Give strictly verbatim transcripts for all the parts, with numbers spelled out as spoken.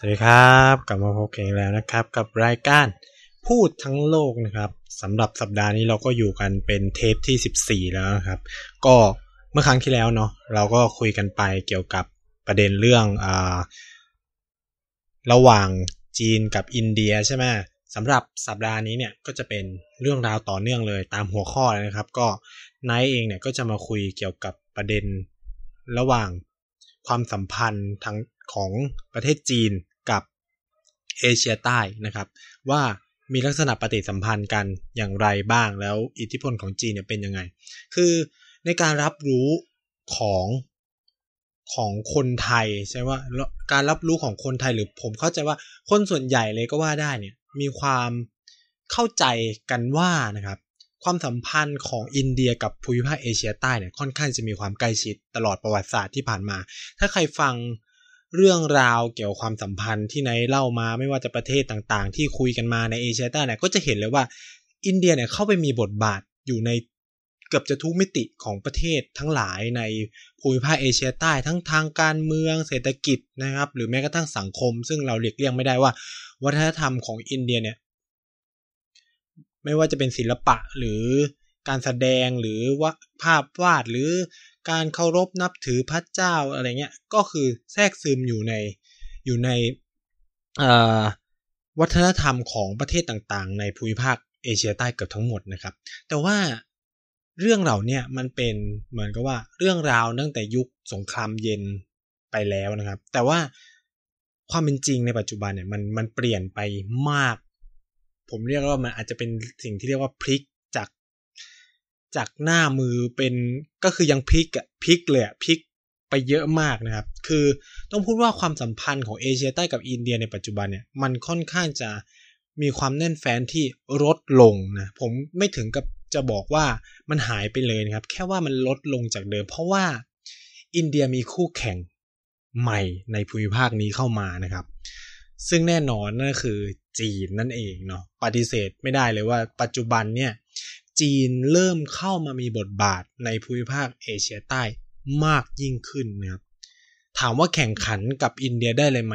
สวัสดีครับกลับมาพบกันอีกแล้วนะครับกับรายการพูดทั้งโลกนะครับสำหรับสัปดาห์นี้เราก็อยู่กันเป็นเทปที่สิบสี่แล้วนะครับก็เมื่อครั้งที่แล้วเนาะเราก็คุยกันไปเกี่ยวกับประเด็นเรื่องอ่าระหว่างจีนกับอินเดียใช่ไหมสำหรับสัปดาห์นี้เนี่ยก็จะเป็นเรื่องราวต่อเนื่องเลยตามหัวข้อเลยนะครับก็นายเองเนี่ยก็จะมาคุยเกี่ยวกับประเด็นระหว่างความสัมพันธ์ทั้งของประเทศจีนกับเอเชียใต้นะครับว่ามีลักษณะปฏิสัมพันธ์กันอย่างไรบ้างแล้วอิทธิพลของจีนเนี่ยเป็นยังไงคือในการรับรู้ของของคนไทยใช่ว่าการรับรู้ของคนไทยหรือผมเข้าใจว่าคนส่วนใหญ่เลยก็ว่าได้เนี่ยมีความเข้าใจกันว่านะครับความสัมพันธ์ของอินเดียกับภูมิภาคเอเชียใต้เนี่ยค่อนข้างจะมีความใกล้ชิดตลอดประวัติศาสตร์ที่ผ่านมาถ้าใครฟังเรื่องราวเกี่ยวกับความสัมพันธ์ที่ไหนเล่ามาไม่ว่าจะประเทศต่างๆที่คุยกันมาในเอเชียใต้เนี่ยก็จะเห็นเลยว่าอินเดียเนี่ยเข้าไปมีบทบาทอยู่ในเกือบจะทุกมิติของประเทศทั้งหลายในภูมิภาคเอเชียใต้ทั้งทางการเมืองเศรษฐกิจนะครับหรือแม้กระทั่งสังคมซึ่งเราหลีกเลี่ยงไม่ได้ว่าวัฒนธรรมของอินเดียเนี่ยไม่ว่าจะเป็นศิลปะหรือการแสดงหรือว่าภาพวาดหรือการเคารพนับถือพระเจ้าอะไรเงี้ยก็คือแทรกซึมอยู่ในอยู่ในวัฒนธรรมของประเทศต่างๆในภูมิภาคเอเชียใต้เกือบทั้งหมดนะครับแต่ว่าเรื่องเหล่านี้มันเป็นเหมือนกับว่าเรื่องราวตั้งแต่ยุคสงครามเย็นไปแล้วนะครับแต่ว่าความเป็นจริงในปัจจุบันเนี่ยมันมันเปลี่ยนไปมากผมเรียกว่ามันอาจจะเป็นสิ่งที่เรียกว่าพลิกจากจากหน้ามือเป็นก็คือยังพลิกอะพลิกเลยอะพลิกไปเยอะมากนะครับคือต้องพูดว่าความสัมพันธ์ของเอเชียใต้กับอินเดียในปัจจุบันเนี่ยมันค่อนข้างจะมีความแน่นแฟ้นที่ลดลงนะผมไม่ถึงกับจะบอกว่ามันหายไปเลยนะครับแค่ว่ามันลดลงจากเดิมเพราะว่าอินเดียมีคู่แข่งใหม่ในภูมิภาคนี้เข้ามานะครับซึ่งแน่นอนนั่นคือจีนนั่นเองเนาะปฏิเสธไม่ได้เลยว่าปัจจุบันเนี่ยจีนเริ่มเข้ามามีบทบาทในภูมิภาคเอเชียใต้มากยิ่งขึ้นนะครับถามว่าแข่งขันกับอินเดียได้เลยไหม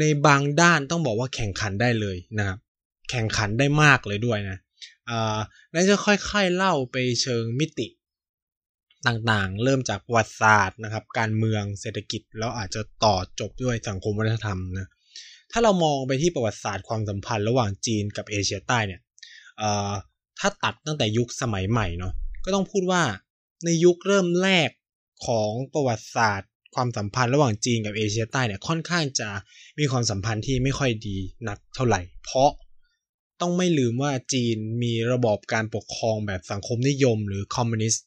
ในบางด้านต้องบอกว่าแข่งขันได้เลยนะครับแข่งขันได้มากเลยด้วยนะอ่าแล้วจะค่อยๆเล่าไปเชิงมิติต่างๆเริ่มจากประวัติศาสตร์นะครับการเมืองเศรษฐกิจแล้วอาจจะต่อจบด้วยสังคมวัฒนธรรมนะถ้าเรามองไปที่ประวัติศาสตร์ความสัมพันธ์ระหว่างจีนกับเอเชียใต้เนี่ยอ่าถ้าตัดตั้งแต่ยุคสมัยใหม่เนาะก็ต้องพูดว่าในยุคเริ่มแรกของประวัติศาสตร์ความสัมพันธ์ระหว่างจีนกับเอเชียใต้เนี่ยค่อนข้างจะมีความสัมพันธ์ที่ไม่ค่อยดีนักเท่าไหร่เพราะต้องไม่ลืมว่าจีนมีระบอบการปกครองแบบสังคมนิยมหรือคอมมิวนิสต์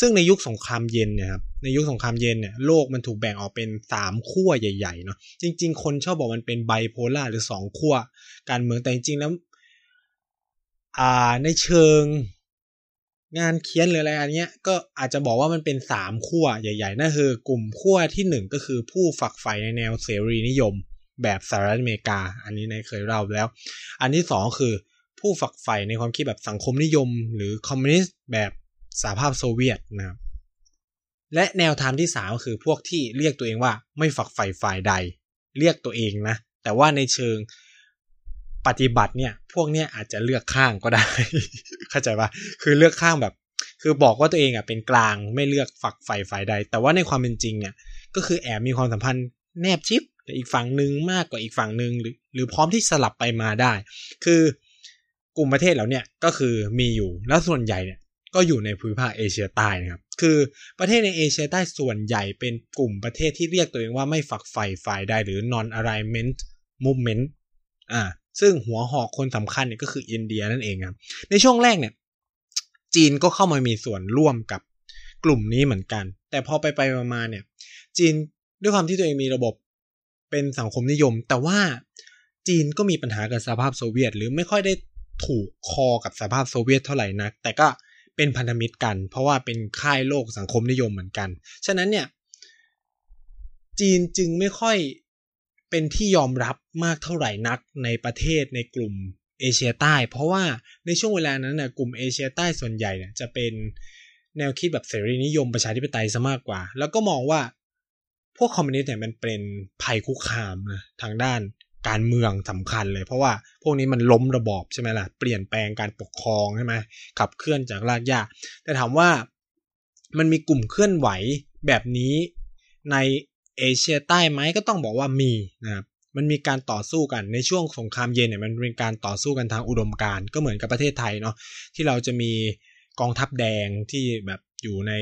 ซึ่งในยุคสงครามเย็นเนี่ยครับในยุคสงครามเย็นเนี่ยโลกมันถูกแบ่งออกเป็นสามขั้วใหญ่ๆเนาะจริงๆคนชอบบอกมันเป็นไบโพล่าหรือสองขั้วการเมืองแต่จริงๆแล้วอ่าในเชิงงานเขียนหรืออะไรอันเนี้ยก็อาจจะบอกว่ามันเป็นสามขั้วใหญ่ๆนั่นคือกลุ่มขั้วที่หนึ่งก็คือผู้ฝักใฝ่ในแนวเสรีนิยมแบบสหรัฐอเมริกาอันนี้นายเคยเล่าแล้วอันที่สองคือผู้ฝักใฝ่ในความคิดแบบสังคมนิยมหรือคอมมิวนิสต์แบบสหภาพโซเวียตนะครับและแนวทางที่สามก็คือพวกที่เรียกตัวเองว่าไม่ฝักใฝ่ฝ่ายใดเรียกตัวเองนะแต่ว่าในเชิงปฏิบัติเนี่ยพวกเนี้ยอาจจะเลือกข้างก็ได้ เข้าใจป่ะคือเลือกข้างแบบคือบอกว่าตัวเองอ่ะเป็นกลางไม่เลือกฝักใฝ่ฝ่ายใดแต่ว่าในความเป็นจริงเนี่ยก็คือแอบมีความสัมพันธ์แนบชิดกับอีกฝั่งนึงมากกว่าอีกฝั่งนึงหรือหรือพร้อมที่สลับไปมาได้คือกลุ่มประเทศเหล่าเนี้ยก็คือมีอยู่แล้วส่วนใหญ่เนี่ยก็อยู่ในภูมิภาคเอเชียใต้นะครับคือประเทศในเอเชียใต้ส่วนใหญ่เป็นกลุ่มประเทศที่เรียกตัวเองว่าไม่ฝักใฝ่ฝ่ายใดหรือ non alignment movement อ่าซึ่งหัวหอกคนสำคัญเนี่ยก็คืออินเดียนั่นเองครับในช่วงแรกเนี่ยจีนก็เข้ามามีส่วนร่วมกับกลุ่มนี้เหมือนกันแต่พอไปไปมาเนี่ยจีนด้วยความที่ตัวเองมีระบบ เป็นสังคมนิยมแต่ว่าจีนก็มีปัญหากับสหภาพโซเวียตหรือไม่ค่อยได้ถูกคอกับสหภาพโซเวียตเท่าไหร่นักแต่ก็เป็นพันธมิตรกันเพราะว่าเป็นค่ายโลกสังคมนิยมเหมือนกันฉะนั้นเนี่ยจีนจึงไม่ค่อยเป็นที่ยอมรับมากเท่าไหร่นักในประเทศในกลุ่มเอเชียใต้เพราะว่าในช่วงเวลานั้นน่ะกลุ่มเอเชียใต้ส่วนใหญ่เนี่ยจะเป็นแนวคิดแบบเสรีนิยมประชาธิปไตยซะมากกว่าแล้วก็มองว่าพวกคอมมิวนิสต์เนี่ยมันเป็นภัยคุกคามนะทางด้านการเมืองสำคัญเลยเพราะว่าพวกนี้มันล้มระบอบใช่ไหมล่ะเปลี่ยนแปลงการปกครองใช่ไหมขับเคลื่อนจากรากหญ้าแต่ถามว่ามันมีกลุ่มเคลื่อนไหวแบบนี้ในเอเชียใต้ไหมก็ต้องบอกว่ามีนะครับมันมีการต่อสู้กันในช่วงสงครามเย็นเนี่ยมันเป็นการต่อสู้กันทางอุดมการณ์ก็เหมือนกับประเทศไทยเนาะที่เราจะมีกองทัพแดงที่แบบอยู่ใน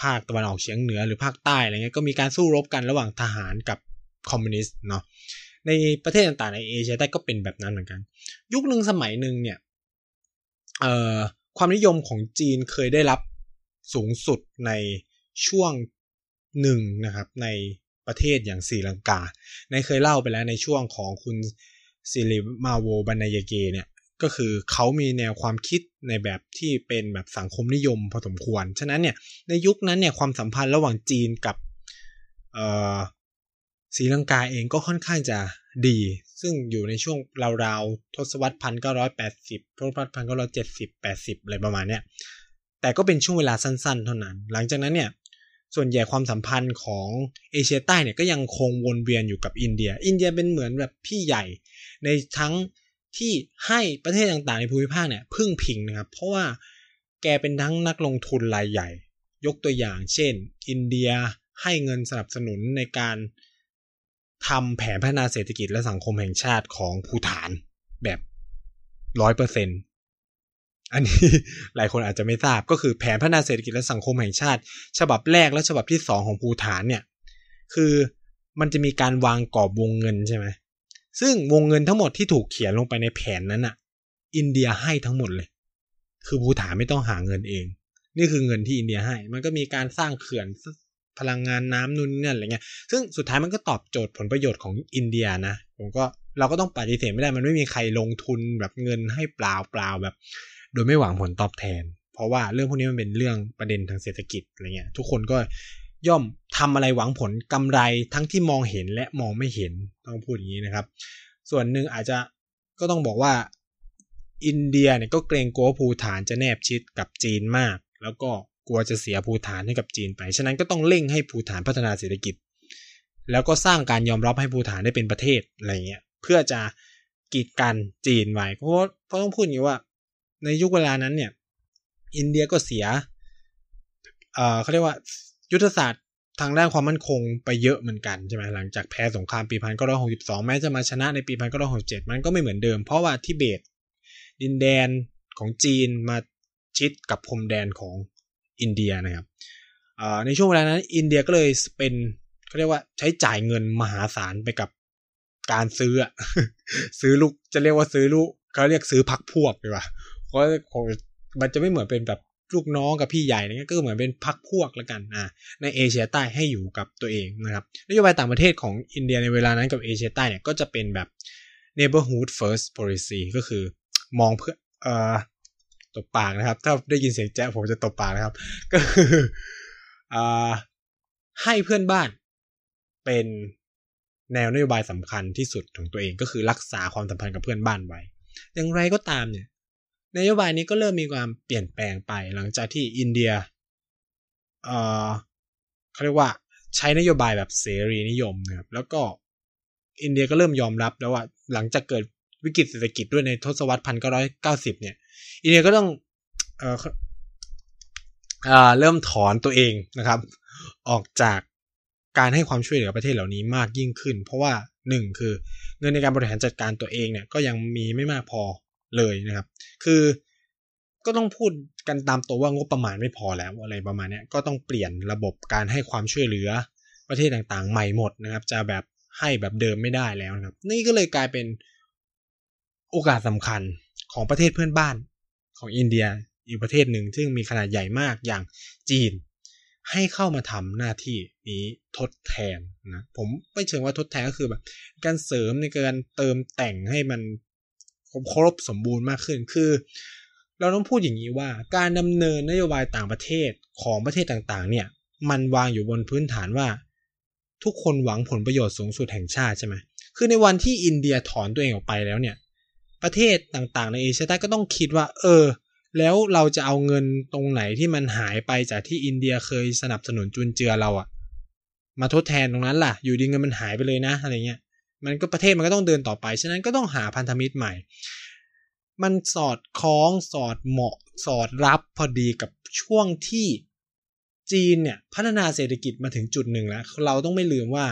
ภาคตะวันออกเฉียงเหนือหรือภาคใต้อะไรเงี้ยก็มีการสู้รบกันระหว่างทหารกับคอมมิวนิสต์เนาะในประเทศต่างๆในเอเชียใต้ก็เป็นแบบนั้นเหมือนกันยุคนึงสมัยนึงเนี่ยเอ่อความนิยมของจีนเคยได้รับสูงสุดในช่วงหนึ่งนะครับในประเทศอย่างศรีลังกาในเคยเล่าไปแล้วในช่วงของคุณสิริมาโวบรรณยเกเนี่ยก็คือเขามีแนวความคิดในแบบที่เป็นแบบสังคมนิยมพอสมควรฉะนั้นเนี่ยในยุคนั้นเนี่ยความสัมพันธ์ระหว่างจีนกับเอ่อศรีลังกาเองก็ค่อนข้างจะดีซึ่งอยู่ในช่วงราวๆทศวรรษ หนึ่งพันเก้าร้อยแปดสิบ ทศวรรษ หนึ่งพันเก้าร้อยเจ็ดสิบ แปดสิบอะไรประมาณเนี้ยแต่ก็เป็นช่วงเวลาสั้นๆเท่านั้นหลังจากนั้นเนี่ยส่วนใหญ่ความสัมพันธ์ของเอเชียใต้เนี่ยก็ยังคงวนเวียนอยู่กับอินเดียอินเดียเป็นเหมือนแบบพี่ใหญ่ในทั้งที่ให้ประเทศต่างๆในภูมิภาคเนี่ยพึ่งพิงนะครับเพราะว่าแกเป็นทั้งนักลงทุนรายใหญ่ยกตัวอย่างเช่นอินเดียให้เงินสนับสนุนในการทำแผนพัฒนาเศรษฐกิจและสังคมแห่งชาติของภูฏานแบบ ร้อยเปอร์เซ็นต์ อันนี้หลายคนอาจจะไม่ทราบก็คือแผนพัฒนาเศรษฐกิจและสังคมแห่งชาติฉบับแรกและฉบับที่สองของภูฏานเนี่ยคือมันจะมีการวางกรอบวงเงินใช่ไหมซึ่งวงเงินทั้งหมดที่ถูกเขียนลงไปในแผนนั้นน่ะอินเดียให้ทั้งหมดเลยคือภูฏานไม่ต้องหาเงินเองนี่คือเงินที่อินเดียให้มันก็มีการสร้างเขื่อนพลังงานน้ำนู่นนี่อะไรเงี้ยซึ่งสุดท้ายมันก็ตอบโจทย์ผลประโยชน์ของอินเดียนะผมก็เราก็ต้องปฏิเสธไม่ได้มันไม่มีใครลงทุนแบบเงินให้เปล่าเปล่าแบบโดยไม่หวังผลตอบแทนเพราะว่าเรื่องพวกนี้มันเป็นเรื่องประเด็นทางเศรษฐกิจอะไรเงี้ยทุกคนก็ย่อมทำอะไรหวังผลกำไรทั้งที่มองเห็นและมองไม่เห็นต้องพูดอย่างนี้นะครับส่วนหนึ่งอาจจะก็ต้องบอกว่าอินเดียเนี่ยก็เกรงกลัวภูฏานจะแนบชิดกับจีนมากแล้วก็กลัวจะเสียภูฏานให้กับจีนไปฉะนั้นก็ต้องเร่งให้ภูฏานพัฒนาเศรษฐกิจแล้วก็สร้างการยอมรับให้ภูฏานได้เป็นประเทศอะไรเงี้ยเพื่อจะกีดกันจีนไว้เพราะเพราะต้องพูดอย่างนี้ว่าในยุคเวลานั้นเนี่ยอินเดียก็เสียเอ่อเขาเรียกว่ายุทธศาสตร์ทางด้านความมั่นคงไปเยอะเหมือนกันใช่ไหมหลังจากแพ้สงครามปีหนึ่งพันเก้าร้อยหกสิบสองแม้จะมาชนะในปีหนึ่งพันเก้าร้อยหกสิบเจ็ดมันก็ไม่เหมือนเดิมเพราะว่าทิเบตดินแดนของจีนมาชิดกับพรมแดนของอินเดียนะครับในช่วงเวลานั้นอินเดียก็เลยเป็นเขาเรียกว่าใช้จ่ายเงินมหาศาลไปกับการซื้อ ซื้อลูกจะเรียกว่าซื้อลูกเขาเรียกซื้อพรรคพวกดีกว่าเพราะมันจะไม่เหมือนเป็นแบบลูกน้องกับพี่ใหญ่เนี่ยก็เหมือนเป็นพรรคพวกละกันนะในเอเชียใต้ให้อยู่กับตัวเองนะครับนโยบายต่างประเทศของอินเดียในเวลานั้นกับเอเชียใต้เนี่ยก็จะเป็นแบบ neighborhood first policy ก็คือมองเพื่อเอ่อตบปากนะครับถ้าได้ยินเสียงแจ๊ะผมจะตบปากนะครับก็คืออ่าให้เพื่อนบ้านเป็นแนวนโยบายสำคัญที่สุดของตัวเองก็คือรักษาความสัมพันธ์กับเพื่อนบ้านไว้อย่างไรก็ตามเนี่ยนโยบายนี้ก็เริ่มมีความเปลี่ยนแปลงไปหลังจากที่อินเดียเอ่อเขาเรียกว่าใช้นโยบายแบบเสรีนิยมนะครับแล้วก็อินเดียก็เริ่มยอมรับแล้วว่าหลังจากเกิดวิกฤตเศรษฐกิจด้วยในทศวรรษหนึ่งพันเก้าร้อยเก้าสิบเนี่ยอินเดียก็ต้องเอ่อเอ่อเริ่มถอนตัวเองนะครับออกจากการให้ความช่วยเหลือประเทศเหล่านี้มากยิ่งขึ้นเพราะว่าหนึ่งคือเงินในการบริหารจัดการตัวเองเนี่ยก็ยังมีไม่มากพอเลยนะครับคือก็ต้องพูดกันตามตัวว่างบประมาณไม่พอแล้วอะไรประมาณนี้ก็ต้องเปลี่ยนระบบการให้ความช่วยเหลือประเทศต่างๆใหม่หมดนะครับจะแบบให้แบบเดิมไม่ได้แล้วนะครับนี่ก็เลยกลายเป็นโอกาสสำคัญของประเทศเพื่อนบ้านของอินเดียอีกประเทศหนึ่งซึ่งมีขนาดใหญ่มากอย่างจีน ให้เข้ามาทำหน้าที่นี้ทดแทนนะผมไม่เชิงว่าทดแทนก็คือแบบการเสริมในการเติมแต่งให้มันครบสมบูรณ์มากขึ้นคือเราต้องพูดอย่างนี้ว่าการดำเนินนโยบายต่างประเทศของประเทศต่างๆเนี่ยมันวางอยู่บนพื้นฐานว่าทุกคนหวังผลประโยชน์สูงสุดแห่งชาติใช่ไหมคือในวันที่อินเดียถอนตัวเองออกไปแล้วเนี่ยประเทศต่างๆในเอเชียใต้ก็ต้องคิดว่าเออแล้วเราจะเอาเงินตรงไหนที่มันหายไปจากที่อินเดียเคยสนับสนุนจุนเจือเราอะมาทดแทนตรงนั้นล่ะอยู่ดีเงินมันหายไปเลยนะอะไรเงี้ยมันก็ประเทศมันก็ต้องเดินต่อไปฉะนั้นก็ต้องหาพันธมิตรใหม่มันสอดคล้องสอดเหมาะสอดรับพอดีกับช่วงที่จีนเนี่ยพัฒนาเศรษฐกิจมาถึงจุดหนึ่งแล้วเราต้องไม่ลืมว่า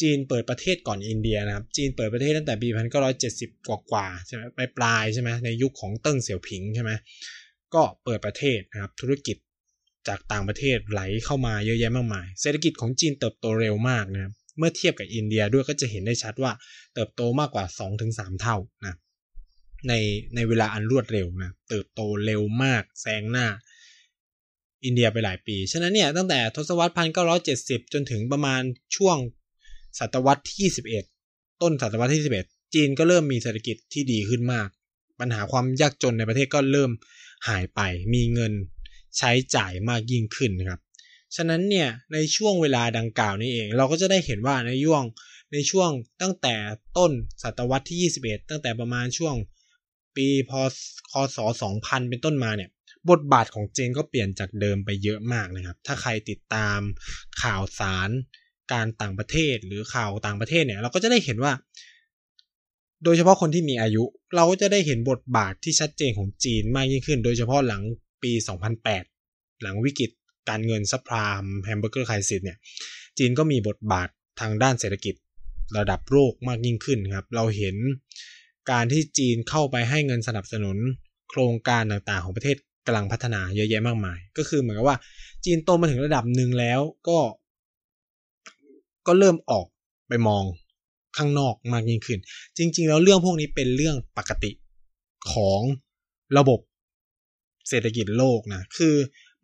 จีนเปิดประเทศก่อนอินเดียนะครับจีนเปิดประเทศตั้งแต่ปีหนึ่งพันเก้าร้อยเจ็ดสิบกว่าๆใช่ไหมไปปลายใช่ไหมในยุคของเติ้งเสี่ยวผิงใช่ไหมก็เปิดประเทศนะครับธุรกิจจากต่างประเทศไหลเข้ามาเยอะแยะมากมายเศรษฐกิจของจีนเติบโตเร็วมากนะครับเมื่อเทียบกับอินเดียด้วยก็จะเห็นได้ชัดว่าเติบโตมากกว่า สองถึงสาม เท่านะในในเวลาอันรวดเร็วนะเติบโตเร็วมากแซงหน้าอินเดียไปหลายปีฉะนั้นเนี่ยตั้งแต่ทศวรรษหนึ่งพันเก้าร้อยเจ็ดสิบจนถึงประมาณช่วงศตวรรษที่ยี่สิบเอ็ดต้นศตวรรษที่ยี่สิบเอ็ดจีนก็เริ่มมีเศรษฐกิจที่ดีขึ้นมากปัญหาความยากจนในประเทศก็เริ่มหายไปมีเงินใช้จ่ายมากยิ่งขึ้นนะครับฉะนั้นเนี่ยในช่วงเวลาดังกล่าวนี้เองเราก็จะได้เห็นว่าในย่วงในช่วงตั้งแต่ต้นศตวรรษที่ยี่สิบเอ็ดตั้งแต่ประมาณช่วงปีพ.ศ.สองพันเป็นต้นมาเนี่ยบทบาทของจีนก็เปลี่ยนจากเดิมไปเยอะมากนะครับถ้าใครติดตามข่าวสารการต่างประเทศหรือข่าวต่างประเทศเนี่ยเราก็จะได้เห็นว่าโดยเฉพาะคนที่มีอายุเราก็จะได้เห็นบทบาทที่ชัดเจนของจีนมากยิ่งขึ้นโดยเฉพาะหลังปีสองพันแปดหลังวิกฤตการเงินซับไพรม์แฮมเบอร์เกอร์ไครซิสเนี่ยจีนก็มีบทบาททางด้านเศรษฐกิจระดับโลกมากยิ่งขึ้นครับเราเห็นการที่จีนเข้าไปให้เงินสนับสนุนโครงการต่างๆของประเทศกำลังพัฒนาเยอะแยะมากมายก็คือเหมือนกับว่าจีนโตมาถึงระดับหนึ่งแล้วก็ก็เริ่มออกไปมองข้างนอกมากยิ่งขึ้นจริงๆแล้วเรื่องพวกนี้เป็นเรื่องปกติของระบบเศรษฐกิจโลกนะคือ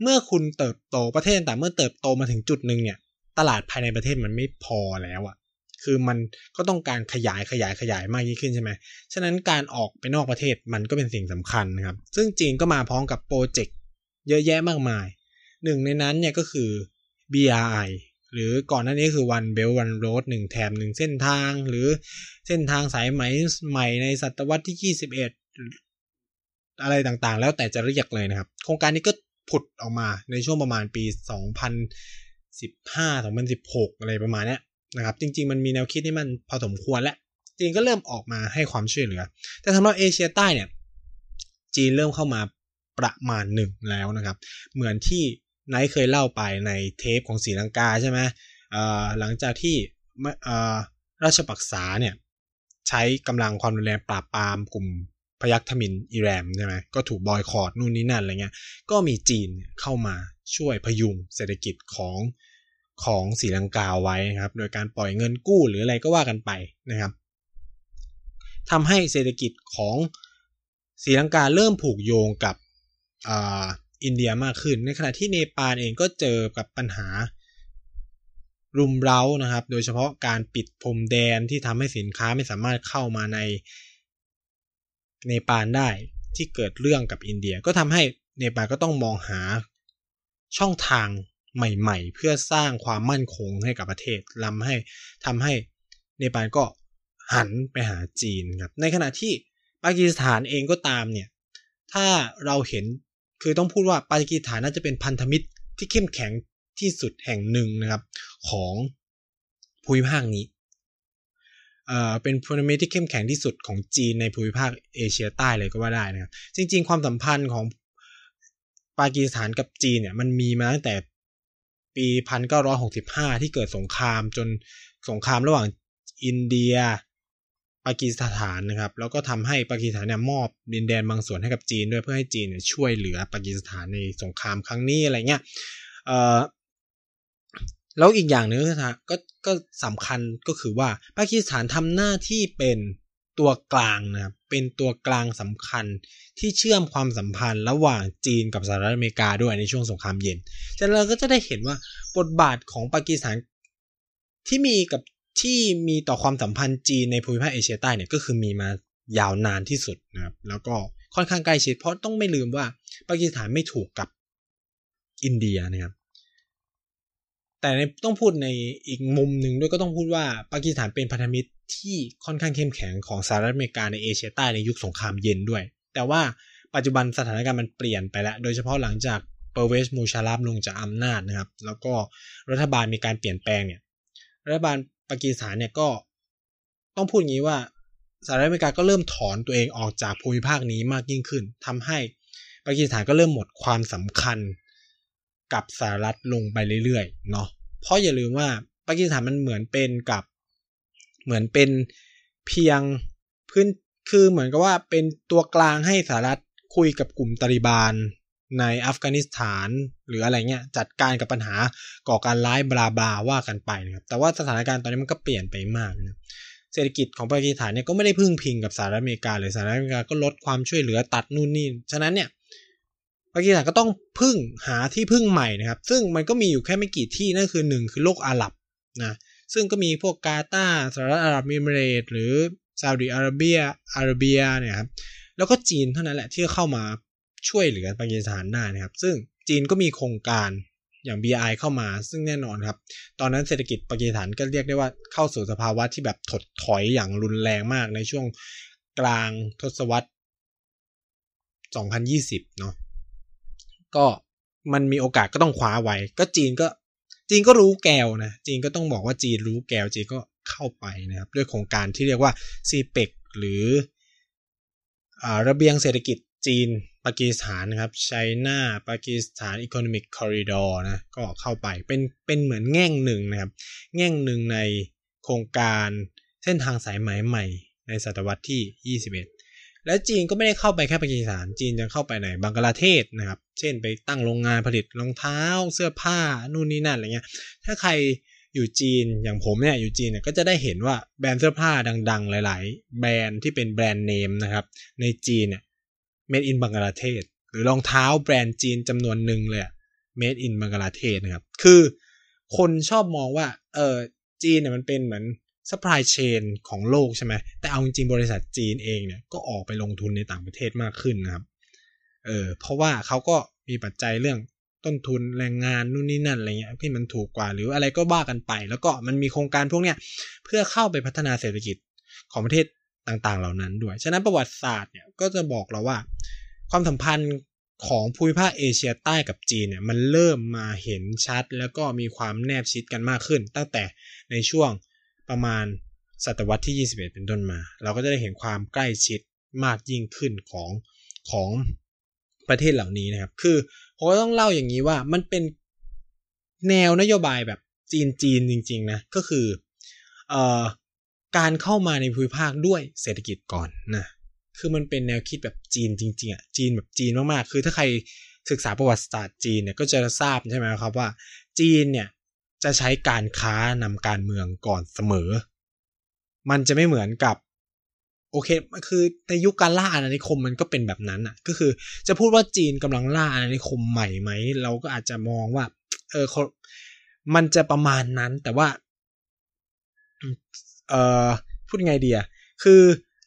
เมื่อคุณเติบโตประเทศต่างๆเมื่อเติบโตมาถึงจุดนึงเนี่ยตลาดภายในประเทศมันไม่พอแล้วอ่ะคือมันก็ต้องการขยายขยายขยายมากยิ่งขึ้นใช่ไหมฉะนั้นการออกไปนอกประเทศมันก็เป็นสิ่งสำคัญนะครับซึ่งจีนก็มาพร้อมกับโปรเจกต์เยอะแยะมากมายหนึ่งในนั้นเนี่ยก็คือ บี อาร์ ไอ หรือก่อนหน้านี้คือ One Belt One Road หนึ่งแถบหนึ่งเส้นทางหรือเส้นทางสายไหมใหม่ในศตวรรษที่ยี่สิบเอ็ดอะไรต่างๆแล้วแต่จะเรียกเลยนะครับโครงการนี้ก็ผุดออกมาในช่วงประมาณปีสองพันสิบห้า สองพันสิบหกอะไรประมาณนี้นะครับจริงๆมันมีแนวคิดที่มันพอสมควรและจีนก็เริ่มออกมาให้ความช่วยเหลือแต่สำหรับเอเชียใต้เนี่ยจีนเริ่มเข้ามาประมาณหนึ่งแล้วนะครับเหมือนที่ไนท์เคยเล่าไปในเทปของศรีลังกาใช่ไหมหลังจากที่ราชปักษาเนี่ยใช้กำลังความรุนแรงปราบปรามกลุ่มพยัคฆ์ทมิฬอิแรมใช่ไหมก็ถูกบอยคอตนู่นนี่นั่นอะไรเงี้ยก็มีจีนเข้ามาช่วยพยุงเศรษฐกิจของของศรีลังกาไว้นะครับโดยการปล่อยเงินกู้หรืออะไรก็ว่ากันไปนะครับทำให้เศรษฐกิจของศรีลังกาเริ่มผูกโยงกับ อ, อินเดียมากขึ้นในขณะที่เนปาลเองก็เจอกับปัญหารุมเร้านะครับโดยเฉพาะการปิดพรมแดนที่ทำให้สินค้าไม่สามารถเข้ามาในเนปาลได้ที่เกิดเรื่องกับอินเดียก็ทำให้เนปาลก็ต้องมองหาช่องทางใหม่ๆเพื่อสร้างความมั่นคงให้กับประเทศทำให้ทำให้เนปาลก็หันไปหาจีนครับในขณะที่ปากีสถานเองก็ตามเนี่ยถ้าเราเห็นคือต้องพูดว่าปากีสถานน่าจะเป็นพันธมิตรที่เข้มแข็งที่สุดแห่งหนึ่งนะครับของภูมิภาคนี้เอ่อเป็นพันธมิตรที่เข้มแข็งที่สุดของจีนในภูมิภาคเอเชียใต้เลยก็ว่าได้นะครับจริงๆความสัมพันธ์ของปากีสถานกับจีนเนี่ยมันมีมาตั้งแต่ปีหนึ่งพันเก้าร้อยหกสิบห้าที่เกิดสงครามจนสงครามระหว่างอินเดียปากีสถานนะครับแล้วก็ทำให้ปากีสถานเนี่ยมอบดินแดนบางส่วนให้กับจีนด้วยเพื่อให้จีนเนี่ยช่วยเหลือปากีสถานในสงครามครั้งนี้อะไรเงี้ยเอ่อแล้วอีกอย่างนึงนะก็ก็สำคัญก็คือว่าปากีสถานทำหน้าที่เป็น ตัวกลางนะครับเป็นตัวกลางสำคัญที่เชื่อมความสัมพันธ์ระหว่างจีนกับสหรัฐอเมริกาด้วยในช่วงสงครามเย็นฉะนั้นเราก็จะได้เห็นว่าบทบาทของปากีสถานที่มีกับที่มีต่อความสัมพันธ์จีนในภูมิภาคเอเชียใต้เนี่ยก็คือมีมายาวนานที่สุดนะครับแล้วก็ค่อนข้างใกล้ชิดเพราะต้องไม่ลืมว่าปากีสถานไม่ถูกกับอินเดียนะครับแต่ต้องพูดในอีกมุมหนึ่งด้วยก็ต้องพูดว่าปากีสถานเป็นพันธมิตรที่ค่อนข้างเข้มแข็งของสหรัฐอเมริกาในเอเชียใต้ในยุคสงครามเย็นด้วยแต่ว่าปัจจุบันสถานการณ์มันเปลี่ยนไปแล้วโดยเฉพาะหลังจากเปอร์เวซ มูชารัฟลงจากอำนาจนะครับแล้วก็รัฐบาลมีการเปลี่ยนแปลงเนี่ยรัฐบาลปากีสถานเนี่ยก็ต้องพูดงี้ว่าสหรัฐอเมริกาก็เริ่มถอนตัวเองออกจากภูมิภาคนี้มากยิ่งขึ้นทำให้ปากีสถานก็เริ่มหมดความสำคัญกับสหรัฐลงไปเรื่อยๆเนาะเพราะอย่าลืมว่าปากีสถานมันเหมือนเป็นกับเหมือนเป็นเพียงพื้นคือเหมือนกับว่าเป็นตัวกลางให้สหรัฐคุยกับกลุ่มตาลิบันในอัฟกานิสถานหรืออะไรเงี้ยจัดการกับปัญหาก่อการร้ายบลาบลาว่ากันไปนะครับแต่ว่าสถานการณ์ตอนนี้มันก็เปลี่ยนไปมากนะเศรษฐกิจของปากีสถานเนี่ยก็ไม่ได้พึ่งพิงกับสหรัฐอเมริกาเลยสหรัฐอเมริกาก็ลดความช่วยเหลือตัดนู่นนี่ฉะนั้นเนี่ยปากีสถานก็ต้องพึ่งหาที่พึ่งใหม่นะครับซึ่งมันก็มีอยู่แค่ไม่กี่ที่นั่นคือหนึ่งคือโลกอาหรับนะซึ่งก็มีพวกกาตาร์สหรัฐอาหรับเอมิเรตส์หรือซาอุดิอาระเบียอาระเบียเนี่ยครับแล้วก็จีนเท่านั้นแหละที่เข้ามาช่วยเหลือปากีสถานได้นะครับซึ่งจีนก็มีโครงการอย่าง บี ไอ เข้ามาซึ่งแน่นอนครับตอนนั้นเศรษฐกิจปากีสถานก็เรียกได้ว่าเข้าสู่สภาวะที่แบบถดถอยอย่างรุนแรงมากในช่วงกลางทศวรรษสองพันยี่สิบเนาะก็มันมีโอกาสก็ต้องคว้าไว้ก็จีนก็จีนก็รู้แก้วนะจีนก็ต้องบอกว่าจีนรู้แก้วจีนก็เข้าไปนะครับด้วยโครงการที่เรียกว่า ซี เปค หรืออ่าระเบียงเศรษฐกิจจีนปากีสถานนะครับ China ปากีสถาน Economic Corridor นะก็เข้าไปเป็นเป็นเหมือนแง่งหนึ่งนะครับแง่งหนึ่งในโครงการเส้นทางสายไหมใหม่ในศตวรรษที่ยี่สิบเอ็ดและจีนก็ไม่ได้เข้าไปแค่ปากีสถานจีนยังเข้าไปในบังกลาเทศนะครับเช่นไปตั้งโรงงานผลิตรองเท้าเสื้อผ้านู่นนี่นั่นอะไรเงี้ยถ้าใครอยู่จีนอย่างผมเนี่ยอยู่จีนเนี่ยก็จะได้เห็นว่าแบรนด์เสื้อผ้าดังๆหลายๆแบรนด์ที่เป็นแบรนด์เนมนะครับในจีนเนี่ยMade in บังกลาเทศหรือรองเท้าแบรนด์จีนจำนวนหนึ่งเลยอ่ะ Made in บังกลาเทศนะครับคือคนชอบมองว่าเออจีนเนี่ยมันเป็นเหมือนซัพพลายเชนของโลกใช่ไหมแต่เอาจริงๆบริษัทจีนเองเนี่ยก็ออกไปลงทุนในต่างประเทศมากขึ้นนะครับเออเพราะว่าเขาก็มีปัจจัยเรื่องต้นทุนแรงงานนู่นนี่นั่นอะไรเงี้ยที่มันถูกกว่าหรืออะไรก็บ้ากันไปแล้วก็มันมีโครงการพวกเนี้ยเพื่อเข้าไปพัฒนาเศรษฐกิจของประเทศต่างๆเหล่านั้นด้วยฉะนั้นประวัติศาสตร์เนี่ยก็จะบอกเราว่าความสัมพันธ์ของภูมิภาคเอเชียใต้กับจีนเนี่ยมันเริ่มมาเห็นชัดแล้วก็มีความแนบชิดกันมากขึ้นตั้งแต่ในช่วงประมาณศตวรรษที่ยี่สิบเอ็ดเป็นต้นมาเราก็จะได้เห็นความใกล้ชิดมากยิ่งขึ้นของของประเทศเหล่านี้นะครับคือผมก็ต้องเล่าอย่างนี้ว่ามันเป็นแนวนโยบายแบบจีนจีนจริงๆนะก็คือเอ่อการเข้ามาในภูมิภาคด้วยเศรษฐกิจก่อนนะคือมันเป็นแนวคิดแบบจีนจริงๆอ่ะจีนแบบจีนมากๆคือถ้าใครศึกษาประวัติศาสตร์จีนเนี่ยก็จะทราบใช่ไหมครับว่าจีนเนี่ยจะใช้การค้านำการเมืองก่อนเสมอมันจะไม่เหมือนกับโอเคคือในยุคการล่าอาณานิคมมันก็เป็นแบบนั้นอ่ะก็คือจะพูดว่าจีนกำลังล่าอาณานิคมใหม่ไหมเราก็อาจจะมองว่าเออมันจะประมาณนั้นแต่ว่าเอ่อพูดไงดีอ่ะคือ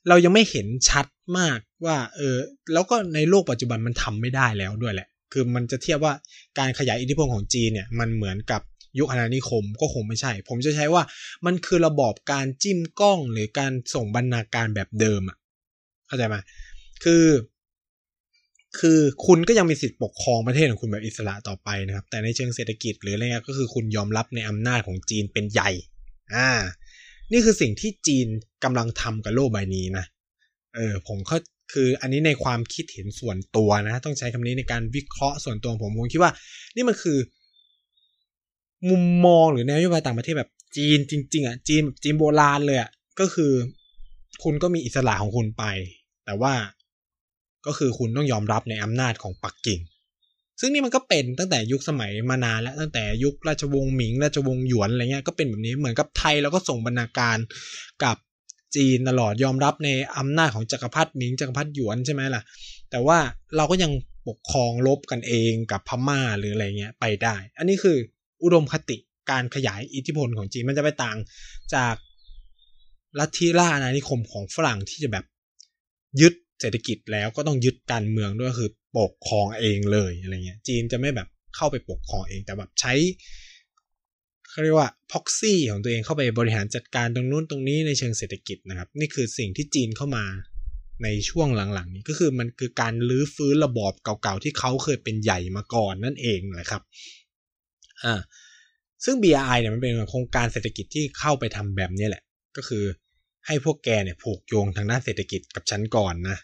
เรายังไม่เห็นชัดมากว่าเออแล้วก็ในโลกปัจจุบันมันทำไม่ได้แล้วด้วยแหละคือมันจะเทียบว่าการขยายอิทธิพลของจีนเนี่ยมันเหมือนกับยุคอาณานิคมก็คงไม่ใช่ผมจะใช้ว่ามันคือระบอบการจิ้มกล้องหรือการส่งบรรณาการแบบเดิมอ่ะเข้าใจไหมคือคือคุณก็ยังมีสิทธิ์ปกครองประเทศของคุณแบบอิสระต่อไปนะครับแต่ในเชิงเศรษฐกิจหรืออะไรเงี้ยก็คือคุณยอมรับในอำนาจของจีนเป็นใหญ่อ่านี่คือสิ่งที่จีนกำลังทำกับโลกใบนี้นะเออผมก็คืออันนี้ในความคิดเห็นส่วนตัวนะต้องใช้คำนี้ในการวิเคราะห์ส่วนตัวผมผมคิดว่านี่มันคือมุมมองหรือแนวนโยบายต่างประเทศแบบจีนจริงๆอ่ะจีนแบบจีนโบราณเลยอ่ะก็คือคุณก็มีอิสระของคุณไปแต่ว่าก็คือคุณต้องยอมรับในอำนาจของปักกิ่งซึ่งนี่มันก็เป็นตั้งแต่ยุคสมัยมานานแล้วตั้งแต่ยุคราชวงศ์หมิงราชวงศ์หยวนอะไรเงี้ยก็เป็นแบบนี้เหมือนกับไทยเราก็ส่งบรรณาการกับ จีนตลอดยอมรับในอำนาจของจักรพรรดิหนิงจักรพรรดิหยวนใช่ไหมล่ะแต่ว่าเราก็ยังปกครองลบกันเองกับพม่าหรืออะไรเงี้ยไปได้อันนี้คืออุดมคติการขยายอิทธิพลของจีนมันจะไปต่างจากลัทธิล่าอาณานิคมของฝรั่งที่จะแบบยึดเศรษฐกิจแล้วก็ต้องยึดการเมืองด้วยคือปกครองเองเลยอะไรเงี้ยจีนจะไม่แบบเข้าไปปกครองเองแต่แบบใช้เขาเรียกว่าพ็อกซี่ของตัวเองเข้าไปบริหารจัดการตรงนู้นตรงนี้ในเชิงเศรษฐกิจนะครับนี่คือสิ่งที่จีนเข้ามาในช่วงหลังๆนี้ก็คือมันคือการรื้อฟื้นระบอบเก่าๆที่เขาเคยเป็นใหญ่มาก่อนนั่นเองแหละครับอ่าซึ่ง บี อาร์ ไอ เนี่ยมันเป็นโครงการเศรษฐกิจที่เข้าไปทำแบบนี้แหละก็คือให้พวกแกเนี่ยผูกโยงทางด้านเศรษฐกิจกับฉันก่อนนะ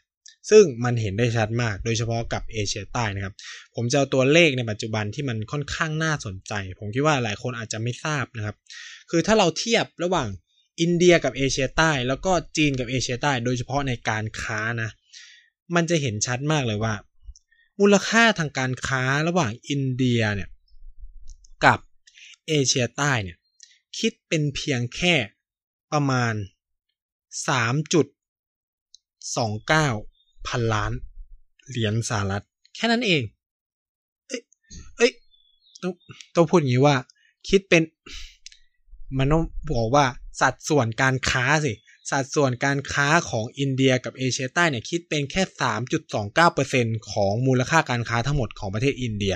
ซึ่งมันเห็นได้ชัดมากโดยเฉพาะกับเอเชียใต้นะครับผมจะเอาตัวเลขในปัจจุบันที่มันค่อนข้างน่าสนใจผมคิดว่าหลายคนอาจจะไม่ทราบนะครับคือถ้าเราเทียบระหว่างอินเดียกับเอเชียใต้แล้วก็จีนกับเอเชียใต้โดยเฉพาะในการค้านะมันจะเห็นชัดมากเลยว่ามูลค่าทางการค้าระหว่างอินเดียเนี่ยกับเอเชียใต้เนี่ยคิดเป็นเพียงแค่ประมาณ สามจุดสองเก้าพันล้านเหรียญสหรัฐแค่นั้นเองเอ้ยเอ้ยต้องต้องพูดอย่างนี้ว่าคิดเป็นมันต้องบอกว่าสัดส่วนการค้าสิสัดส่วนการค้าของอินเดียกับเอเชียใต้เนี่ยคิดเป็นแค่ สามจุดสองเก้าเปอร์เซ็นต์ ของมูลค่าการค้าทั้งหมดของประเทศอินเดีย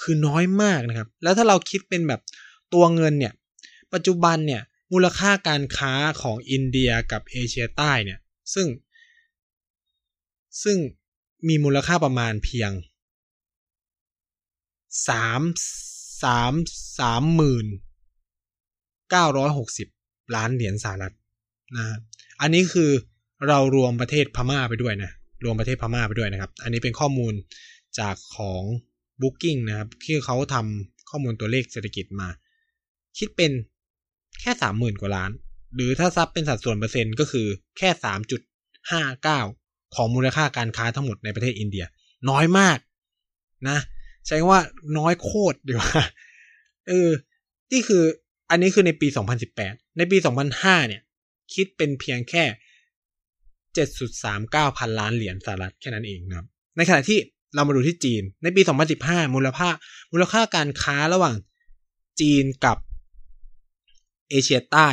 คือน้อยมากนะครับแล้วถ้าเราคิดเป็นแบบตัวเงินเนี่ยปัจจุบันเนี่ยมูลค่าการค้าของอินเดียกับเอเชียใต้เนี่ยซึ่งซึ่งมีมูลค่าประมาณเพียงสามหมื่นเก้าร้อยหกสิบล้านเหรียญสหรัฐนะอันนี้คือเรารวมประเทศพม่าไปด้วยนะรวมประเทศพม่าไปด้วยนะครับอันนี้เป็นข้อมูลจากของBooking นะครับที่เขาทำข้อมูลตัวเลขเศรษฐกิจมาคิดเป็นแค่ สามหมื่นกว่าล้านหรือถ้าซับเป็นสัดส่วนเปอร์เซ็นต์ก็คือแค่ สามจุดห้าเก้า ของมูลค่าการค้าทั้งหมดในประเทศอินเดียน้อยมากนะใช้ว่าน้อยโคตรดีกว่าเออนี่คืออันนี้คือในปีสองพันสิบแปดในปีสองพันห้าเนี่ยคิดเป็นเพียงแค่ เจ็ดจุดสามเก้าพันล้านเหรียญสหรัฐแค่นั้นเองนะครับในขณะที่เรามาดูที่จีนในปีสองพันสิบห้ามูลค่ามูลค่าการค้าระหว่างจีนกับเอเชียใต้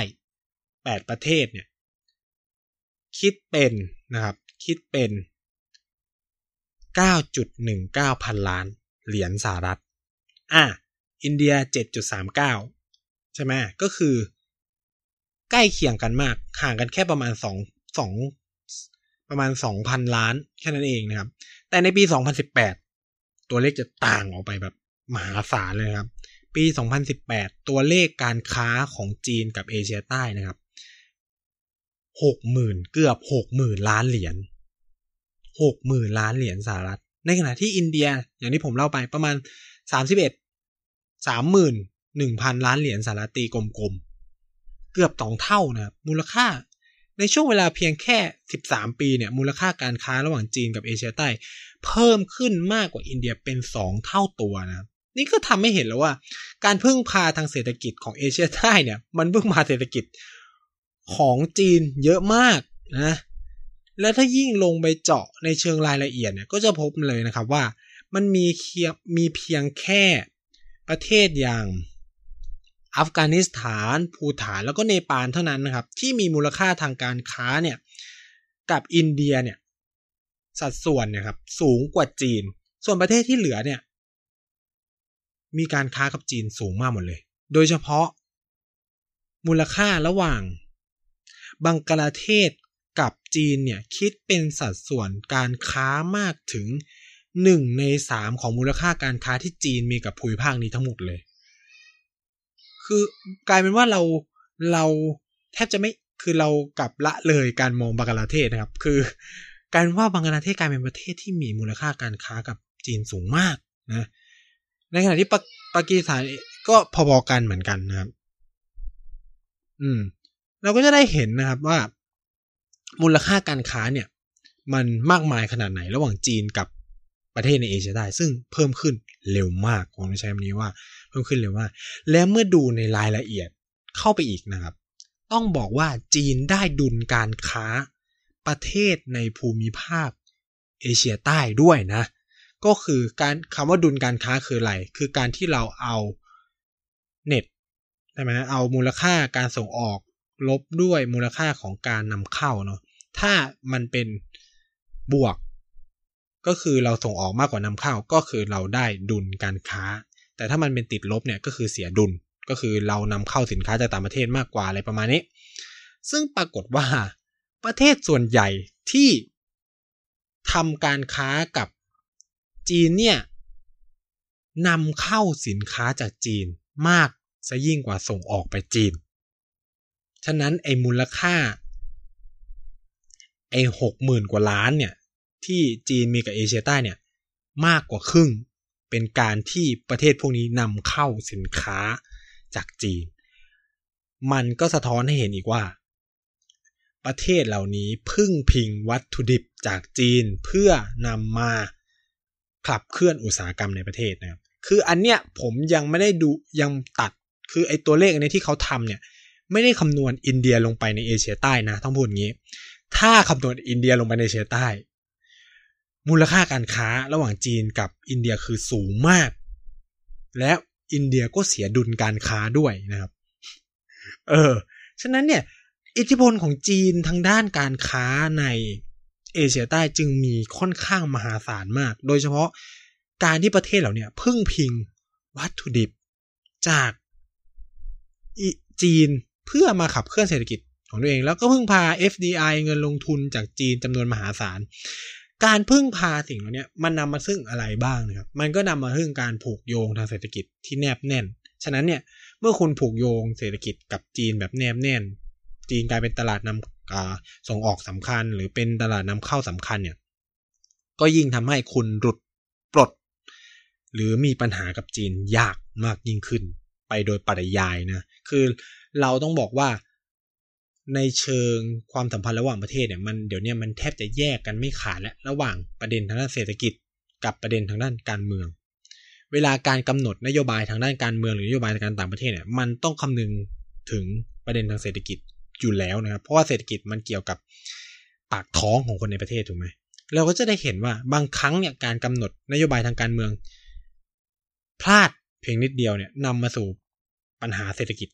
แปดประเทศเนี่ยคิดเป็นนะครับคิดเป็น เก้าจุดหนึ่งเก้าพันล้านเหรียญสหรัฐอ่ะอินเดีย เจ็ดจุดสามเก้า ใช่ไหมก็คือใกล้เคียงกันมากห่างกันแค่ประมาณสองพันล้านแค่นั้นเองนะครับแต่ในปีสองพันสิบแปดตัวเลขจะต่างออกไปแบบมหาศาลเลยครับปีสองพันสิบแปดตัวเลขการค้าของจีนกับเอเชียใต้นะครับ หกหมื่นเกือบหกหมื่นล้านเหรียญหกหมื่นล้านเหรียญสหรัฐในขณะที่อินเดียอย่างที่ผมเล่าไปประมาณสามสิบเอ็ด สามหมื่นหนึ่งพันล้านเหรียญสหรัฐตีกลมๆเกือบสองเท่านะครับมูลค่าในช่วงเวลาเพียงแค่สิบสามปีเนี่ยมูลค่าการค้าระหว่างจีนกับเอเชียใต้เพิ่มขึ้นมากกว่าอินเดียเป็นสองเท่าตัวนะนี่ก็ทำให้เห็นแล้วว่าการพึ่งพาทางเศรษฐกิจของเอเชียใต้เนี่ยมันพึ่งพาเศรษฐกิจของจีนเยอะมากนะและถ้ายิ่งลงไปเจาะในเชิงรายละเอียดเนี่ยก็จะพบเลยนะครับว่ามันมีเพียงมีเพียงแค่ประเทศอย่างอัฟกานิสถานภูฏานแล้วก็เนปาลเท่านั้นนะครับที่มีมูลค่าทางการค้าเนี่ยกับอินเดียเนี่ยสัดส่วนเนี่ยครับสูงกว่าจีนส่วนประเทศที่เหลือเนี่ยมีการค้ากับจีนสูงมากหมดเลยโดยเฉพาะมูลค่าระหว่างบังกลาเทศกับจีนเนี่ยคิดเป็นสัดส่วนการค้ามากถึงหนึ่งในสามของมูลค่าการค้าที่จีนมีกับภูมิภาคนี้ทั้งหมดเลยคือกลายเป็นว่าเราเราแทบจะไม่คือเรากลับละเลยการมองบังกลาเทศนะครับคือการว่าบังกลาเทศกลายเป็นประเทศที่มีมูลค่าการค้ากับจีนสูงมากนะในขณะที่ปากีสถานก็พอๆกันเหมือนกันนะครับอืมเราก็จะได้เห็นนะครับว่ามูลค่าการค้าเนี่ยมันมากมายขนาดไหนระหว่างจีนกับประเทศในเอเชียใต้ซึ่งเพิ่มขึ้นเร็วมากผมจะใช้คำนี้ว่าเพิ่มขึ้นเร็วมากและเมื่อดูในรายละเอียดเข้าไปอีกนะครับ ต้องบอกว่าจีนได้ดุลการค้าประเทศในภูมิภาคเอเชียใต้ด้วยนะก็คือการคำว่าดุลการค้าคืออะไรคือการที่เราเอาเน็ตใช่ไหมเอามูลค่าการส่งออกลบด้วยมูลค่าของการนำเข้าเนาะถ้ามันเป็นบวกก็คือเราส่งออกมากกว่านำเข้าก็คือเราได้ดุลการค้าแต่ถ้ามันเป็นติดลบเนี่ยก็คือเสียดุลก็คือเรานำเข้าสินค้าจากต่างประเทศมากกว่าอะไรประมาณนี้ซึ่งปรากฏว่าประเทศส่วนใหญ่ที่ทำการค้ากับจีนเนี่ยนำเข้าสินค้าจากจีนมากซะยิ่งกว่าส่งออกไปจีนฉะนั้นไอ้มูลค่าไอ้ หกหมื่น กว่าล้านเนี่ยที่จีนมีกับเอเชียใต้เนี่ยมากกว่าครึ่งเป็นการที่ประเทศพวกนี้นำเข้าสินค้าจากจีนมันก็สะท้อนให้เห็นอีกว่าประเทศเหล่านี้พึ่งพิงวัตถุดิบจากจีนเพื่อนำมาขับเคลื่อนอุตสาหกรรมในประเทศนะครับคืออันเนี้ยผมยังไม่ได้ดูยังตัดคือไอ้ตัวเลขอันนี้ที่เขาทำเนี่ยไม่ได้คำนวณอินเดียลงไปในเอเชียใต้นะต้องพูดอย่างนี้ถ้าคำนวณอินเดียลงไปในเอเชียใต้มูลค่าการค้าระหว่างจีนกับอินเดียคือสูงมากและอินเดียก็เสียดุลการค้าด้วยนะครับเออฉะนั้นเนี่ยอิทธิพลของจีนทางด้านการค้าในเอเชียใต้จึงมีค่อนข้างมหาศาลมากโดยเฉพาะการที่ประเทศเหล่านี้พึ่งพิงวัตถุดิบจากจีนเพื่อมาขับเคลื่อนเศรษฐกิจของตัวเองแล้วก็พึ่งพา เอฟ ดี ไอ เงินลงทุนจากจีนจำนวนมหาศาลการพึ่งพาสิ่งเหล่านี้มันนำมาซึ่งอะไรบ้างนะครับมันก็นำมาซึ่งการผูกโยงทางเศรษฐกิจที่แนบแน่นฉะนั้นเนี่ยเมื่อคุณผูกโยงเศรษฐกิจกับจีนแบบแนบแน่นจีนกลายเป็นตลาดนำส่งออกสำคัญหรือเป็นตลาดนำเข้าสำคัญเนี่ยก็ยิ่งทำให้คุณหลุดปลดหรือมีปัญหากับจีนยากมากยิ่งขึ้นไปโดยปริยายนะคือเราต้องบอกว่าในเชิงความสัมพันธ์ระหว่างประเทศเนี่ยมันเดี๋ยวนี้มันแทบจะแยกกันไม่ขาดและระหว่างประเด็นทางด้านเศรษฐกิจกับประเด็นทางด้านการเมืองเวลาการกำหนดนโยบายทางด้านการเมืองหรือนโยบายการต่างประเทศเนี่ยมันต้องคำนึงถึงประเด็นทางเศรษฐกิจอยู่แล้วนะครับเพราะว่าเศรษฐกิจมันเกี่ยวกับปากท้องของคนในประเทศถูกไหมเราก็จะได้เห็นว่าบางครั้งเนี่ยการกำหนดนโยบายทางการเมืองพลาดเพียงนิดเดียวเนี่ยนำมาสู่ปัญหาเศรษฐกิจ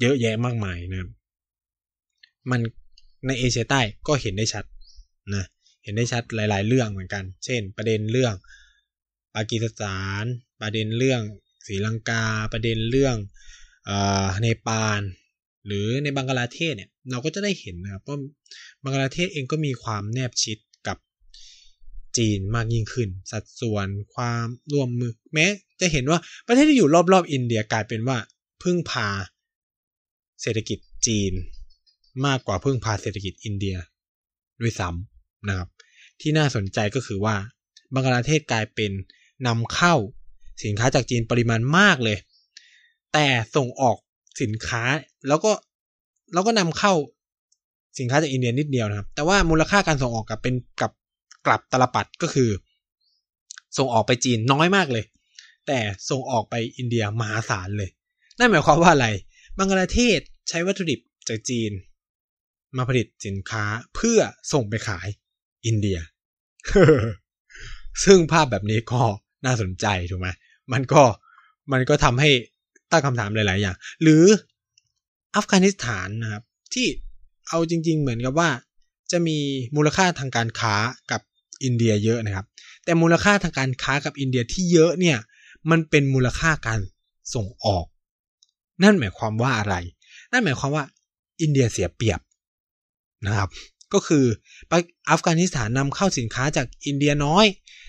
เยอะแยะมากมายนะครับมันในเอเชียใต้ก็เห็นได้ชัดนะเห็นได้ชัดหลายๆเรื่องเหมือนกันเช่นประเด็นเรื่องปากีสถานประเด็นเรื่องศรีลังกาประเด็นเรื่องเอ่อเนปาลหรือในบังกลาเทศเนี่ยเราก็จะได้เห็นนะครับว่าบังกลาเทศเองก็มีความแนบชิดกับจีนมากยิ่งขึ้นสัดส่วนความร่วมมือแม้จะเห็นว่าประเทศที่อยู่รอบๆอินเดียกลายเป็นว่าพึ่งพาเศรษฐกิจจีนมากกว่าพึ่งพาเศรษฐกิจอินเดียด้วยซ้ำนะครับที่น่าสนใจก็คือว่าบังกลาเทศกลายเป็นนำเข้าสินค้าจากจีนปริมาณมากเลยแต่ส่งออกสินค้าแล้วก็แล้วก็นำเข้าสินค้าจากอินเดียนิดเดียวนะครับแต่ว่ามูลค่าการส่งออกกลับเป็นกับกลับตลปัดก็คือส่งออกไปจีนน้อยมากเลยแต่ส่งออกไปอินเดียมหาศาลเลยนั่นหมายความว่าอะไรบังกลาเทศใช้วัตถุดิบจากจีนมาผลิตสินค้าเพื่อส่งไปขายอินเดีย ซึ่งภาพแบบนี้ก็น่าสนใจถูกไหมมันก็มันก็ทำให้ตั้งคำถามหลายๆอย่างหรืออัฟกานิสถานนะครับที่เอาจริงๆเหมือนกับว่าจะมีมูลค่าทางการค้ากับอินเดียเยอะนะครับแต่มูลค่าทางการค้ากับอินเดียที่เยอะเนี่ยมันเป็นมูลค่าการส่งออกนั่นหมายความว่าอะไรนั่นหมายความว่าอินเดียเสียเปรียบนะครับก็คืออัฟกานิสถานนำเข้าสินค้าจากอินเดียน้อย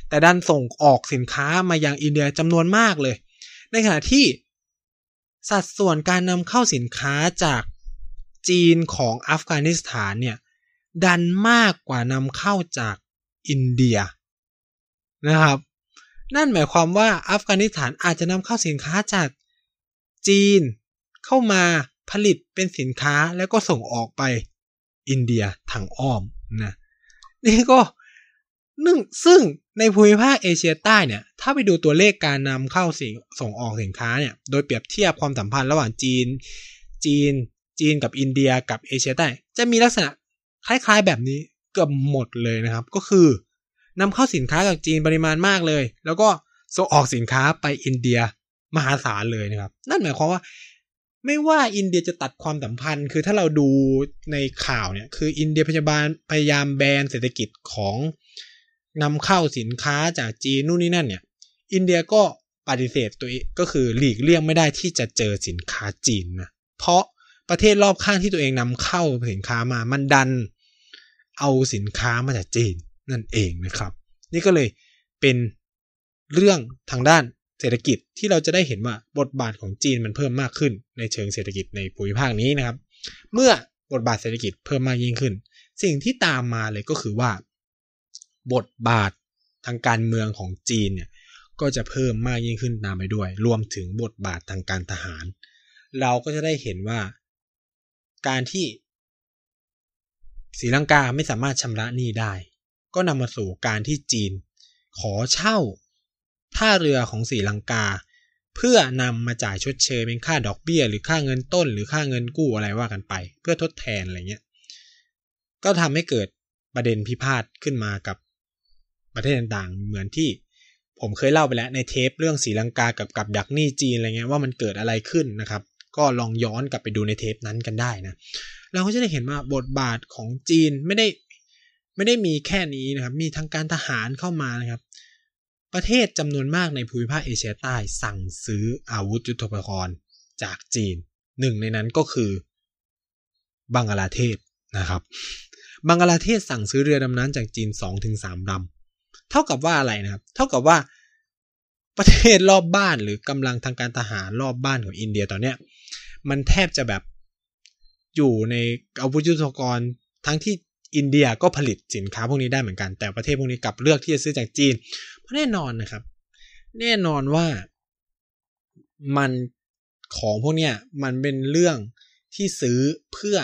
แต่ดันส่งออกสินค้ามายังอินเดียจำนวนมากเลยในขณะที่สัดส่วนการนำเข้าสินค้าจากจีนของอัฟกานิสถานเนี่ยดันมากกว่านำเข้าจากอินเดียนะครับนั่นหมายความว่าอัฟกานิสถานอาจจะนำเข้าสินค้าจากจีนเข้ามาผลิตเป็นสินค้าแล้วก็ส่งออกไปอินเดียทางอ้อมนะนี่ก็นึ่งซึ่งในภูมิภาคเอเชียใต้เนี่ยถ้าไปดูตัวเลขการนำเข้าส่งออกสินค้าเนี่ยโดยเปรียบเทียบความสัมพันธ์ระหว่างจีนจีน จีนกับอินเดียกับเอเชียใต้จะมีลักษณะคล้ายๆแบบนี้เกือบหมดเลยนะครับก็คือนำเข้าสินค้าจากจีนปริมาณมากเลยแล้วก็ส่งออกสินค้าไปอินเดียมหาศาลเลยนะครับนั่นหมายความว่าไม่ว่าอินเดียจะตัดความสัมพันธ์คือถ้าเราดูในข่าวเนี่ยคืออินเดียพยาบาลพยายามแบนเศรษฐกิจของนำเข้าสินค้าจากจีนนู่นนี่นั่นเนี่ยอินเดียก็ปฏิเสธตัวเองก็คือหลีกเลี่ยงไม่ได้ที่จะเจอสินค้าจีนนะเพราะประเทศรอบข้างที่ตัวเองนำเข้าสินค้ามามันดันเอาสินค้ามาจากจีนนั่นเองนะครับนี่ก็เลยเป็นเรื่องทางด้านเศรษฐกิจที่เราจะได้เห็นว่าบทบาทของจีนมันเพิ่มมากขึ้นในเชิงเศรษฐกิจในภูมิภาคนี้นะครับเมื่อบทบาทเศรษฐกิจเพิ่มมากยิ่งขึ้นสิ่งที่ตามมาเลยก็คือว่าบทบาททางการเมืองของจีนเนี่ยก็จะเพิ่มมากยิ่งขึ้นตามไปด้วยรวมถึงบทบาททางการทหารเราก็จะได้เห็นว่าการที่ศรีลังกาไม่สามารถชำระหนี้ได้ก็นำมาสู่การที่จีนขอเช่าท่าเรือของศรีลังกาเพื่อนำมาจ่ายชดเชยเป็นค่าดอกเบี้ยหรือค่าเงินต้นหรือค่าเงินกู้อะไรว่ากันไปเพื่อทดแทนอะไรเงี้ยก็ทำให้เกิดประเด็นพิพาทขึ้นมากับประเทศต่างๆเหมือนที่ผมเคยเล่าไปแล้วในเทปเรื่องศรีลังกากับกับดักหนี้จีนอะไรเงี้ยว่ามันเกิดอะไรขึ้นนะครับก็ลองย้อนกลับไปดูในเทปนั้นกันได้นะเราก็จะได้เห็นว่าบทบาทของจีนไม่ได้ไม่ได้มีแค่นี้นะครับมีทางการทหารเข้ามานะครับประเทศจำนวนมากในภูมิภาคเอเชียใต้สั่งซื้ออาวุธยุทโธปกรณ์จากจีนหนึ่งในนั้นก็คือบังกลาเทศนะครับบังกลาเทศสั่งซื้อเรือดำน้ำจากจีน สองถึงสาม ลำเท่ากับว่าอะไรนะครับเท่ากับว่าประเทศรอบบ้านหรือกำลังทางการทหารรอบบ้านของอินเดียตอนเนี้ยมันแทบจะแบบอยู่ในอาวุธยุทโธปกรณ์ทั้งที่อินเดียก็ผลิตสินค้าพวกนี้ได้เหมือนกันแต่ประเทศพวกนี้กลับเลือกที่จะซื้อจากจีนเพราะแน่นอนนะครับแน่นอนว่ามันของพวกเนี้ยมันเป็นเรื่องที่ซื้อเพื่อ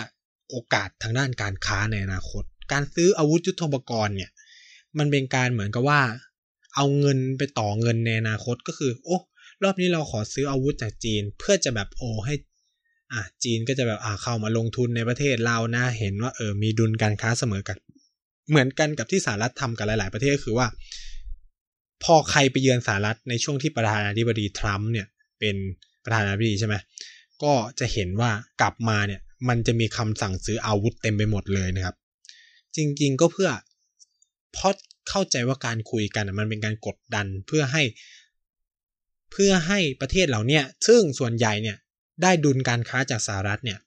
โอกาสทางด้านการค้าในอนาคตการซื้ออาวุธยุทโธปกรณ์เนี่ยมันเป็นการเหมือนกับว่าเอาเงินไปต่อเงินในอนาคตก็คือโอ้รอบนี้เราขอซื้ออาวุธจากจีนเพื่อจะแบบโอ้ให้อ่ะจีนก็จะแบบอ่ะเข้ามาลงทุนในประเทศเรานะเห็นว่าเออมีดุลการค้าเสมอกันเหมือนกันกับที่สหรัฐทำกับหลายๆประเทศก็คือว่าพอใครไปเยือนสหรัฐในช่วงที่ประธานาธิบดีทรัมป์เนี่ยเป็นประธานาธิบดีใช่ไหมก็จะเห็นว่ากลับมาเนี่ยมันจะมีคำสั่งซื้ออาวุธเต็มไปหมดเลยนะครับจริงๆก็เพื่อเพราะเข้าใจว่าการคุยกันมันเป็นการกดดันเพื่อให้เพื่อให้ประเทศเหล่านี้ซึ่งส่วนใหญ่เนี่ยได้ดุลการค้าจากสหรัฐเนี่ย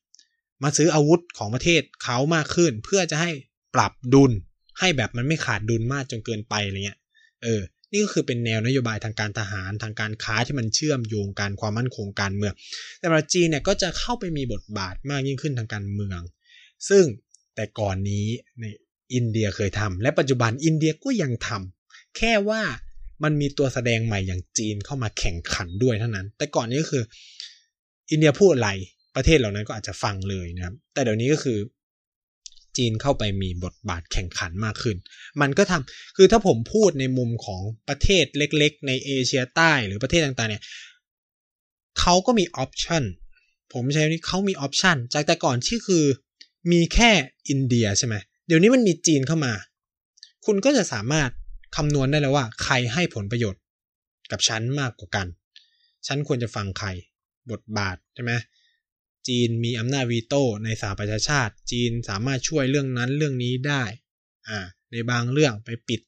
มาซื้ออาวุธของประเทศเขามากขึ้นเพื่อจะให้ปรับดุลให้แบบมันไม่ขาดดุลมากจนเกินไปอะไรเงี้ยเออนี่ก็คือเป็นแนวนโยบายทางการทหารทางการค้าที่มันเชื่อมโยงการความมั่นคงการเมืองแต่ประเทศจีนเนี่ยก็จะเข้าไปมีบทบาทมากยิ่งขึ้นทางการเมืองซึ่งแต่ก่อนนี้ในอินเดียเคยทำและปัจจุบันอินเดียก็ยังทำแค่ว่ามันมีตัวแสดงใหม่อย่างจีนเข้ามาแข่งขันด้วยเท่านั้นแต่ก่อนนี้ก็คืออินเดียพูดอะไรประเทศเหล่านั้นก็อาจจะฟังเลยนะครับแต่เดี๋ยวนี้ก็คือจีนเข้าไปมีบทบาทแข่งขันมากขึ้นมันก็ทำคือถ้าผมพูดในมุมของประเทศเล็กๆในเอเชียใต้หรือประเทศต่างๆเนี่ยเขาก็มีออปชันผมใช้นี้เขามีออปชันจากแต่ก่อนที่คือมีแค่อินเดียใช่ไหมเดี๋ยวนี้มันมีจีนเข้ามาคุณก็จะสามารถคำนวณได้แล้วว่าใครให้ผลประโยชน์กับฉันมากกว่ากันฉันควรจะฟังใครบทบาทใช่ไหมจีนมีอำนาจวีโต้ในสหประชาชาติจีนสามารถช่วยเรื่องนั้นเรื่องนี้ได้อ่าในบางเรื่องไปปิด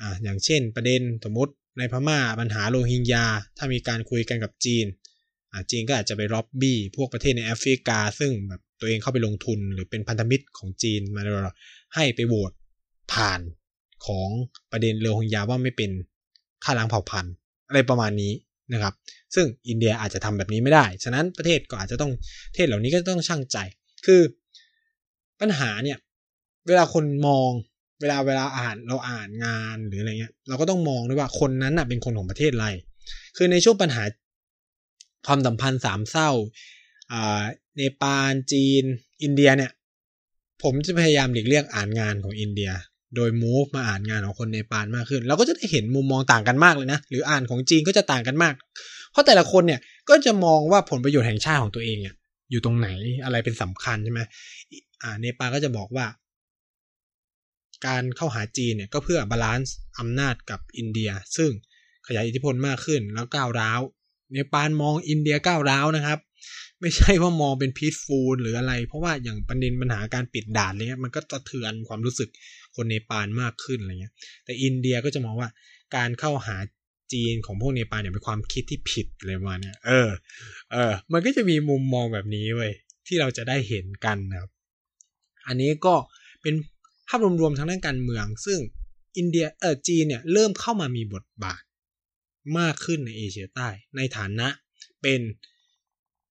อ่าอย่างเช่นประเด็นสมมติในพม่าปัญหาโรฮิงญาถ้ามีการคุยกันกับจีนอ่าจีนก็อาจจะไปล็อบบี้พวกประเทศในแอฟริกาซึ่งแบบตัวเองเข้าไปลงทุนหรือเป็นพันธมิตรของจีนมาให้ไปโหวตผ่านของประเด็นโรฮิงญาว่าไม่เป็นฆ่าล้างเผ่าพันธุ์อะไรประมาณนี้นะครับซึ่งอินเดียอาจจะทำแบบนี้ไม่ได้ฉะนั้นประเทศก็อาจจะต้องประเทศเหล่านี้ก็ต้องชั่งใจคือปัญหาเนี่ยเวลาคนมองเวลาเวลาอ่านเราอ่านงานหรืออะไรเงี้ยเราก็ต้องมองด้วยว่าคนนั้นน่ะเป็นคนของประเทศอะไรคือในช่วงปัญหาความสัมพันธ์สามเศร้าอ่าเนปาลจีนอินเดียเนี่ยผมจะพยายามหลีกเลี่ยงอ่านงานของอินเดียโดย move มาอ่านงานของคนเนปาลมากขึ้นเราก็จะได้เห็นมุมมองต่างกันมากเลยนะหรืออ่านของจีนก็จะต่างกันมากเพราะแต่ละคนเนี่ยก็จะมองว่าผลประโยชน์แห่งชาติของตัวเองเนี่ย อยู่ตรงไหนอะไรเป็นสำคัญใช่ไหมอ่าเนปาลก็จะบอกว่าการเข้าหาจีนเนี่ยก็เพื่อบาลานซ์อำนาจกับอินเดียซึ่งขยายอิทธิพลมากขึ้นแล้วก้าวร้าวเนปาลมองอินเดียก้าวร้าวนะครับไม่ใช่ว่ามองเป็นพีซฟูลหรืออะไรเพราะว่าอย่างประเด็นปัญหาการปิดด่านอะไรเงี้ยมันก็สะเทือนความรู้สึกคนเนปาลมากขึ้นอะไรเงี้ยแต่อินเดียก็จะมองว่าการเข้าหาจีนของพวกเนปาลเนี่ยเป็นความคิดที่ผิดอะไรมาเนี่ยเออเออมันก็จะมีมุมมองแบบนี้เว้ยที่เราจะได้เห็นกันนะครับอันนี้ก็เป็นภาพรวมๆทางด้านการเมืองซึ่งอินเดียเออจีนเนี่ยเริ่มเข้ามามีบทบาทมากขึ้นในเอเชียใต้ในฐานะเป็น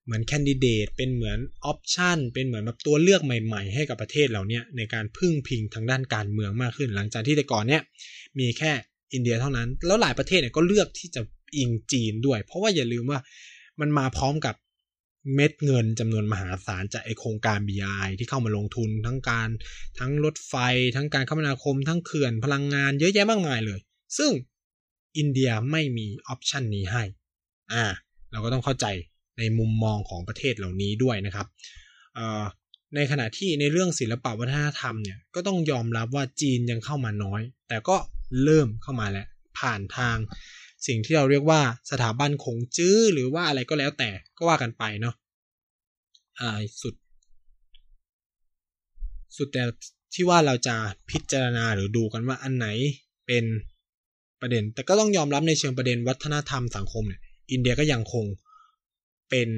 เหมือนแคนดิเดตเป็นเหมือนออปชันเป็นเหมือนแบบตัวเลือกใหม่ๆให้กับประเทศเราเนี่ยในการพึ่งพิงทางด้านการเมืองมากขึ้นหลังจากที่แต่ก่อนเนี่ยมีแค่อินเดียเท่านั้นแล้วหลายประเทศเนี่ยก็เลือกที่จะอิงจีนด้วยเพราะว่าอย่าลืมว่ามันมาพร้อมกับเม็ดเงินจำนวนมหาศาลจากไอโครงการ บี ไอ ที่เข้ามาลงทุนทั้งการทั้งรถไฟทั้งการคมนาคมทั้งเขื่อนพลังงานเยอะแยะมากมายเลยซึ่งอินเดียไม่มีออปชันนี้ให้อ่าเราก็ต้องเข้าใจในมุมมองของประเทศเหล่านี้ด้วยนะครับในขณะที่ในเรื่องศิลปวัฒนธรรมเนี่ยก็ต้องยอมรับว่าจีนยังเข้ามาน้อยแต่ก็เริ่มเข้ามาแล้วผ่านทางสิ่งที่เราเรียกว่าสถาบันขงจื้อหรือว่าอะไรก็แล้วแต่ก็ว่ากันไปเนาะอ่าสุดสุดแต่ที่ว่าเราจะพิจารณาหรือดูกันว่าอันไหนเป็นประเด็นแต่ก็ต้องยอมรับในเชิงประเด็นวัฒนธรรมสังคมเนี่ยอินเดียก็ยังคงเป็น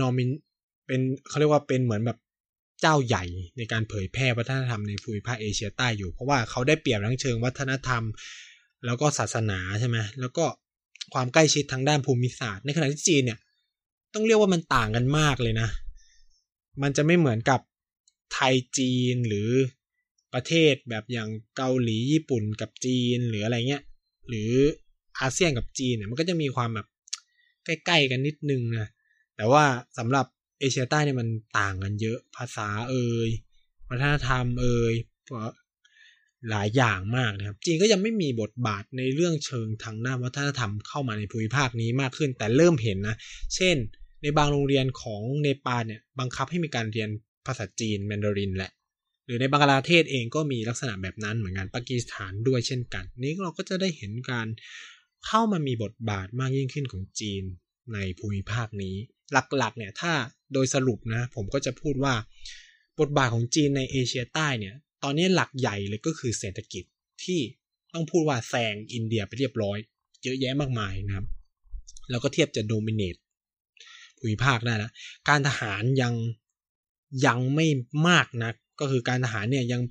นอมินเป็นเขาเรียกว่าเป็นเหมือนแบบเจ้าใหญ่ในการเผยแพร่วัฒนธรรมในภูมิภาคเอเชียใต้อยู่เพราะว่าเขาได้เปรียบทั้งเชิงวัฒนธรรมแล้วก็ศาสนาใช่ไหมแล้วก็ความใกล้ชิดทางด้านภูมิศาสตร์ในขณะที่จีนเนี่ยต้องเรียกว่ามันต่างกันมากเลยนะมันจะไม่เหมือนกับไทยจีนหรือประเทศแบบอย่างเกาหลีญี่ปุ่นกับจีนหรืออะไรเงี้ยหรืออาเซียนกับจีนเนี่ยมันก็จะมีความแบบใกล้ๆกันนิดนึงนะแต่ว่าสำหรับเอเชียใต้เนี่ยมันต่างกันเยอะภาษาเอ่ยวัฒนธรรมเอ่ยหลายอย่างมากนะครับจีนก็ยังไม่มีบทบาทในเรื่องเชิงทางด้านวัฒนธรรมเข้ามาในภูมิภาคนี้มากขึ้นแต่เริ่มเห็นนะเช่นในบางโรงเรียนของเนปาลเนี่ยบังคับให้มีการเรียนภาษาจีนแมนดารินแหละหรือในบังกลาเทศเองก็มีลักษณะแบบนั้นเหมือนกันปากีสถานด้วยเช่นกันนี้เราก็จะได้เห็นการเข้ามามีบทบาทมากยิ่งขึ้นของจีนในภูมิภาคนี้หลักๆเนี่ยถ้าโดยสรุปนะผมก็จะพูดว่าบทบาทของจีนในเอเชียใต้เนี่ยตอนนี้หลักใหญ่เลยก็คือเศรษฐกิจที่ต้องพูดว่าแซงอินเดียไปเรียบร้อยเยอะแยะมากมายนะครับแล้วก็เทียบจะโดมิเนตภูมิภาคได้แล้วการทหารยังยังไม่มากนักก็คือการทหารเนี่ยยัง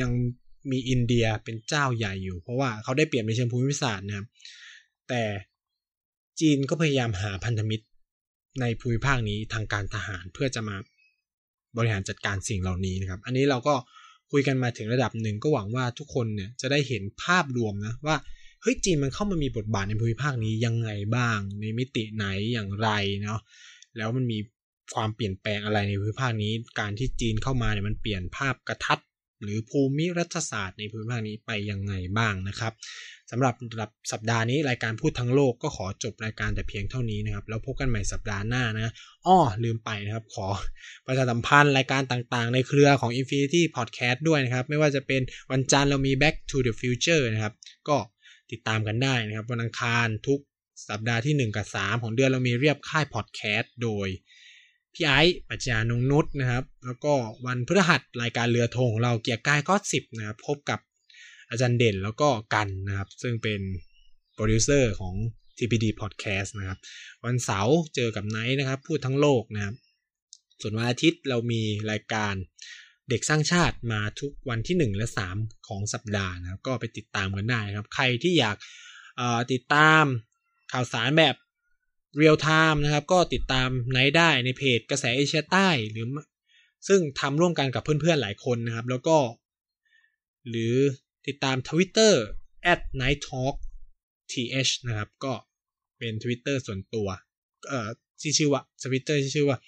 ยังมีอินเดียเป็นเจ้าใหญ่อยู่เพราะว่าเขาได้เปรียบในเชิงภูมิศาสตร์นะครับแต่จีนก็พยายามหาพันธมิตรในภูมิภาคนี้ทางการทหารเพื่อจะมาบริหารจัดการสิ่งเหล่านี้นะครับอันนี้เราก็คุยกันมาถึงระดับหนึ่งก็หวังว่าทุกคนเนี่ยจะได้เห็นภาพรวมนะว่าเฮ้ยจีนมันเข้ามามีบทบาทในภูมิภาคนี้ยังไงบ้างในมิติไหนอย่างไรเนาะแล้วมันมีความเปลี่ยนแปลงอะไรในภูมิภาคนี้การที่จีนเข้ามาเนี่ยมันเปลี่ยนภาพกระทัดหรือภูมิรัฐศาสตร์ในภูมิภาคนี้ไปยังไงบ้างนะครับสำหรับสัปดาห์นี้รายการพูดทั้งโลกก็ขอจบรายการแต่เพียงเท่านี้นะครับแล้วพบกันใหม่สัปดาห์หน้านะอ้อลืมไปนะครับขอประชาสัมพันธ์รายการต่างๆในเครือของ Infinity Podcast ด้วยนะครับไม่ว่าจะเป็นวันจันทร์เรามี Back to the Future นะครับก็ติดตามกันได้นะครับวันอังคารทุกสัปดาห์ที่หนึ่งกับสามของเดือนเรามีเรียบค่าย Podcast โดยพี่ไอ้ปัจญานงนุชนะครับแล้วก็วันพฤหัสรายการเรือธงของเราเกียร์กายก็สิบนะครับพบกับอาจารย์เด่นแล้วก็กันนะครับซึ่งเป็นโปรดิวเซอร์ของ ที พี ดี Podcast นะครับวันเสาร์เจอกับไนท์นะครับพูดทั้งโลกนะครับส่วนวันอาทิตย์เรามีรายการเด็กสร้างชาติมาทุกวันที่หนึ่งและสามของสัปดาห์นะครับก็ไปติดตามกันได้นะครับใครที่อยากเอ่อติดตามข่าวสารแบบเรียลไทม์นะครับก็ติดตามไนท์ได้ในเพจกระแสเอเชียใต้หรือซึ่งทำร่วมกันกับเพื่อนๆหลายคนนะครับแล้วก็หรือติดตาม Twitter แอท ไนท์ทอล์กทีเอช นะครับก็เป็น Twitter ส่วนตัวเอ่อที่ชื่อว่า Twitter ที่ชื่อว่า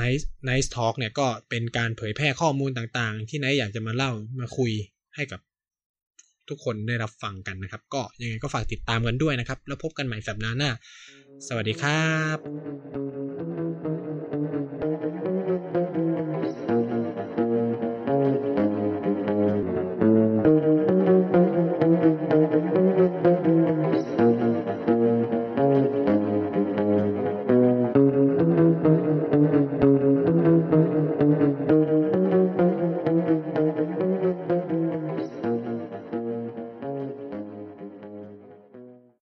Nice Nice Talk เนี่ยก็เป็นการเผยแพร่ข้อมูลต่างๆที่ไนท์อยากจะมาเล่ามาคุยให้กับ ทุกคนได้รับฟังกันนะครับก็ยังไงก็ฝากติดตามกันด้วยนะครับแล้วพบกันใหม่สัปดาห์หน้าสวัสดีครับ